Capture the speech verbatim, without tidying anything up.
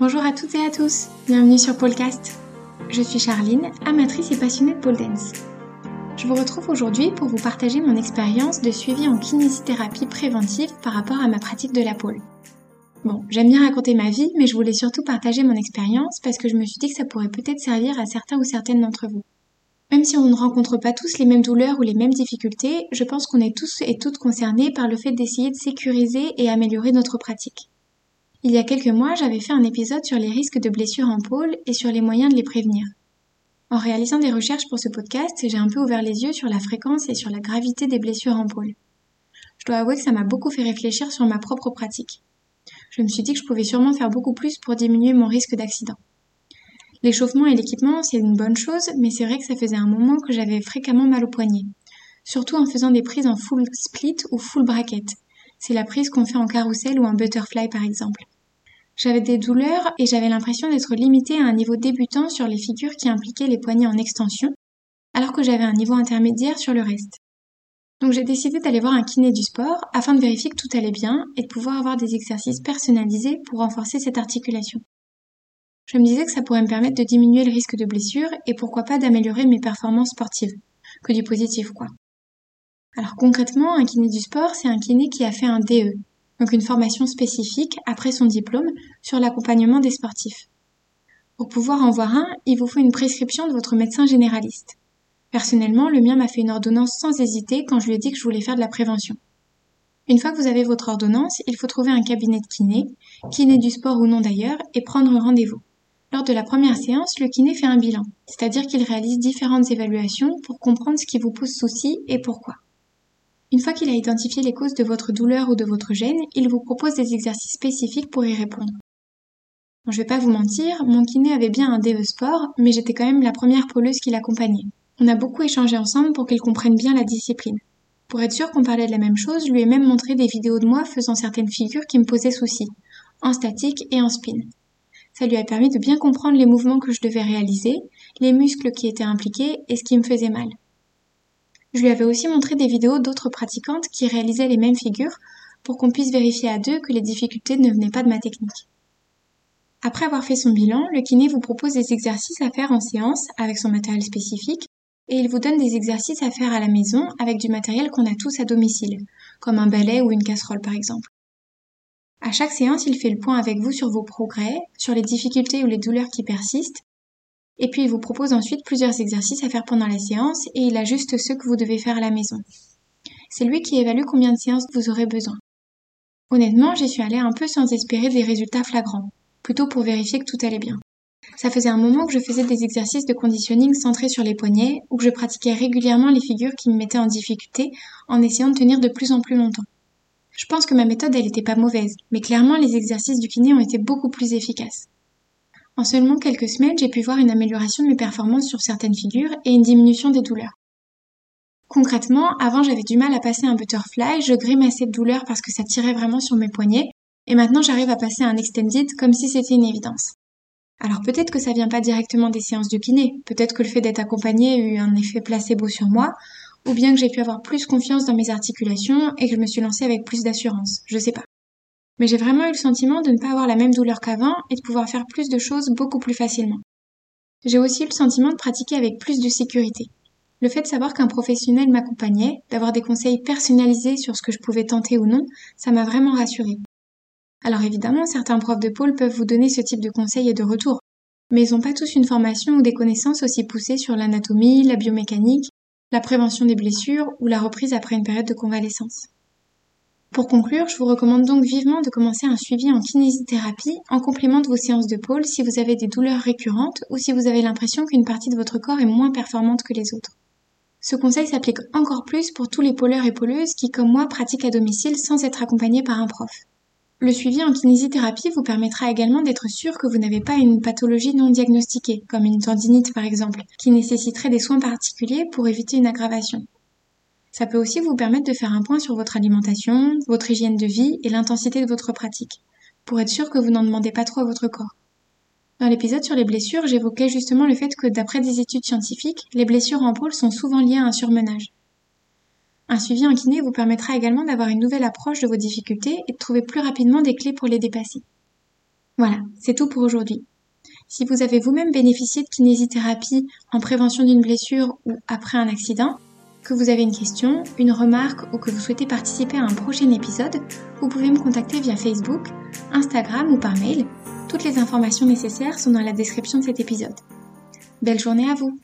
Bonjour à toutes et à tous, bienvenue sur Polecast. Je suis Charline, amatrice et passionnée de pole dance. Je vous retrouve aujourd'hui pour vous partager mon expérience de suivi en kinésithérapie préventive par rapport à ma pratique de la pole. Bon, j'aime bien raconter ma vie, mais je voulais surtout partager mon expérience parce que je me suis dit que ça pourrait peut-être servir à certains ou certaines d'entre vous. Même si on ne rencontre pas tous les mêmes douleurs ou les mêmes difficultés, je pense qu'on est tous et toutes concernés par le fait d'essayer de sécuriser et améliorer notre pratique. Il y a quelques mois, j'avais fait un épisode sur les risques de blessures en pole et sur les moyens de les prévenir. En réalisant des recherches pour ce podcast, j'ai un peu ouvert les yeux sur la fréquence et sur la gravité des blessures en pole. Je dois avouer que ça m'a beaucoup fait réfléchir sur ma propre pratique. Je me suis dit que je pouvais sûrement faire beaucoup plus pour diminuer mon risque d'accident. L'échauffement et l'équipement, c'est une bonne chose, mais c'est vrai que ça faisait un moment que j'avais fréquemment mal au poignet, surtout en faisant des prises en full split ou full bracket. C'est la prise qu'on fait en carrousel ou en butterfly par exemple. J'avais des douleurs et j'avais l'impression d'être limitée à un niveau débutant sur les figures qui impliquaient les poignets en extension, alors que j'avais un niveau intermédiaire sur le reste. Donc j'ai décidé d'aller voir un kiné du sport afin de vérifier que tout allait bien et de pouvoir avoir des exercices personnalisés pour renforcer cette articulation. Je me disais que ça pourrait me permettre de diminuer le risque de blessure et pourquoi pas d'améliorer mes performances sportives. Que du positif quoi. Alors concrètement, un kiné du sport, c'est un kiné qui a fait un D E, donc une formation spécifique après son diplôme sur l'accompagnement des sportifs. Pour pouvoir en voir un, il vous faut une prescription de votre médecin généraliste. Personnellement, le mien m'a fait une ordonnance sans hésiter quand je lui ai dit que je voulais faire de la prévention. Une fois que vous avez votre ordonnance, il faut trouver un cabinet de kiné, kiné du sport ou non d'ailleurs, et prendre rendez-vous. Lors de la première séance, le kiné fait un bilan, c'est-à-dire qu'il réalise différentes évaluations pour comprendre ce qui vous pose souci et pourquoi. Une fois qu'il a identifié les causes de votre douleur ou de votre gêne, il vous propose des exercices spécifiques pour y répondre. Bon, je vais pas vous mentir, mon kiné avait bien un D E sport, mais j'étais quand même la première poleuse qui l'accompagnait. On a beaucoup échangé ensemble pour qu'il comprenne bien la discipline. Pour être sûr qu'on parlait de la même chose, je lui ai même montré des vidéos de moi faisant certaines figures qui me posaient souci, en statique et en spin. Ça lui a permis de bien comprendre les mouvements que je devais réaliser, les muscles qui étaient impliqués et ce qui me faisait mal. Je lui avais aussi montré des vidéos d'autres pratiquantes qui réalisaient les mêmes figures pour qu'on puisse vérifier à deux que les difficultés ne venaient pas de ma technique. Après avoir fait son bilan, le kiné vous propose des exercices à faire en séance avec son matériel spécifique et il vous donne des exercices à faire à la maison avec du matériel qu'on a tous à domicile, comme un balai ou une casserole par exemple. À chaque séance, il fait le point avec vous sur vos progrès, sur les difficultés ou les douleurs qui persistent, et puis il vous propose ensuite plusieurs exercices à faire pendant la séance et il ajuste ceux que vous devez faire à la maison. C'est lui qui évalue combien de séances vous aurez besoin. Honnêtement, j'y suis allée un peu sans espérer des résultats flagrants, plutôt pour vérifier que tout allait bien. Ça faisait un moment que je faisais des exercices de conditioning centrés sur les poignets ou que je pratiquais régulièrement les figures qui me mettaient en difficulté en essayant de tenir de plus en plus longtemps. Je pense que ma méthode, elle était pas mauvaise, mais clairement les exercices du kiné ont été beaucoup plus efficaces. En seulement quelques semaines, j'ai pu voir une amélioration de mes performances sur certaines figures et une diminution des douleurs. Concrètement, avant j'avais du mal à passer un butterfly, je grimaçais de douleur parce que ça tirait vraiment sur mes poignets, et maintenant j'arrive à passer un extended comme si c'était une évidence. Alors peut-être que ça vient pas directement des séances de kiné, peut-être que le fait d'être accompagnée a eu un effet placebo sur moi, ou bien que j'ai pu avoir plus confiance dans mes articulations et que je me suis lancée avec plus d'assurance, je sais pas. Mais j'ai vraiment eu le sentiment de ne pas avoir la même douleur qu'avant et de pouvoir faire plus de choses beaucoup plus facilement. J'ai aussi eu le sentiment de pratiquer avec plus de sécurité. Le fait de savoir qu'un professionnel m'accompagnait, d'avoir des conseils personnalisés sur ce que je pouvais tenter ou non, ça m'a vraiment rassurée. Alors évidemment, certains profs de pôle peuvent vous donner ce type de conseils et de retours, mais ils n'ont pas tous une formation ou des connaissances aussi poussées sur l'anatomie, la biomécanique, la prévention des blessures ou la reprise après une période de convalescence. Pour conclure, je vous recommande donc vivement de commencer un suivi en kinésithérapie en complément de vos séances de pôle si vous avez des douleurs récurrentes ou si vous avez l'impression qu'une partie de votre corps est moins performante que les autres. Ce conseil s'applique encore plus pour tous les pôleurs et pôleuses qui, comme moi, pratiquent à domicile sans être accompagnés par un prof. Le suivi en kinésithérapie vous permettra également d'être sûr que vous n'avez pas une pathologie non diagnostiquée, comme une tendinite par exemple, qui nécessiterait des soins particuliers pour éviter une aggravation. Ça peut aussi vous permettre de faire un point sur votre alimentation, votre hygiène de vie et l'intensité de votre pratique, pour être sûr que vous n'en demandez pas trop à votre corps. Dans l'épisode sur les blessures, j'évoquais justement le fait que, d'après des études scientifiques, les blessures en pôle sont souvent liées à un surmenage. Un suivi en kiné vous permettra également d'avoir une nouvelle approche de vos difficultés et de trouver plus rapidement des clés pour les dépasser. Voilà, c'est tout pour aujourd'hui. Si vous avez vous-même bénéficié de kinésithérapie en prévention d'une blessure ou après un accident, que vous avez une question, une remarque ou que vous souhaitez participer à un prochain épisode, vous pouvez me contacter via Facebook, Instagram ou par mail. Toutes les informations nécessaires sont dans la description de cet épisode. Belle journée à vous!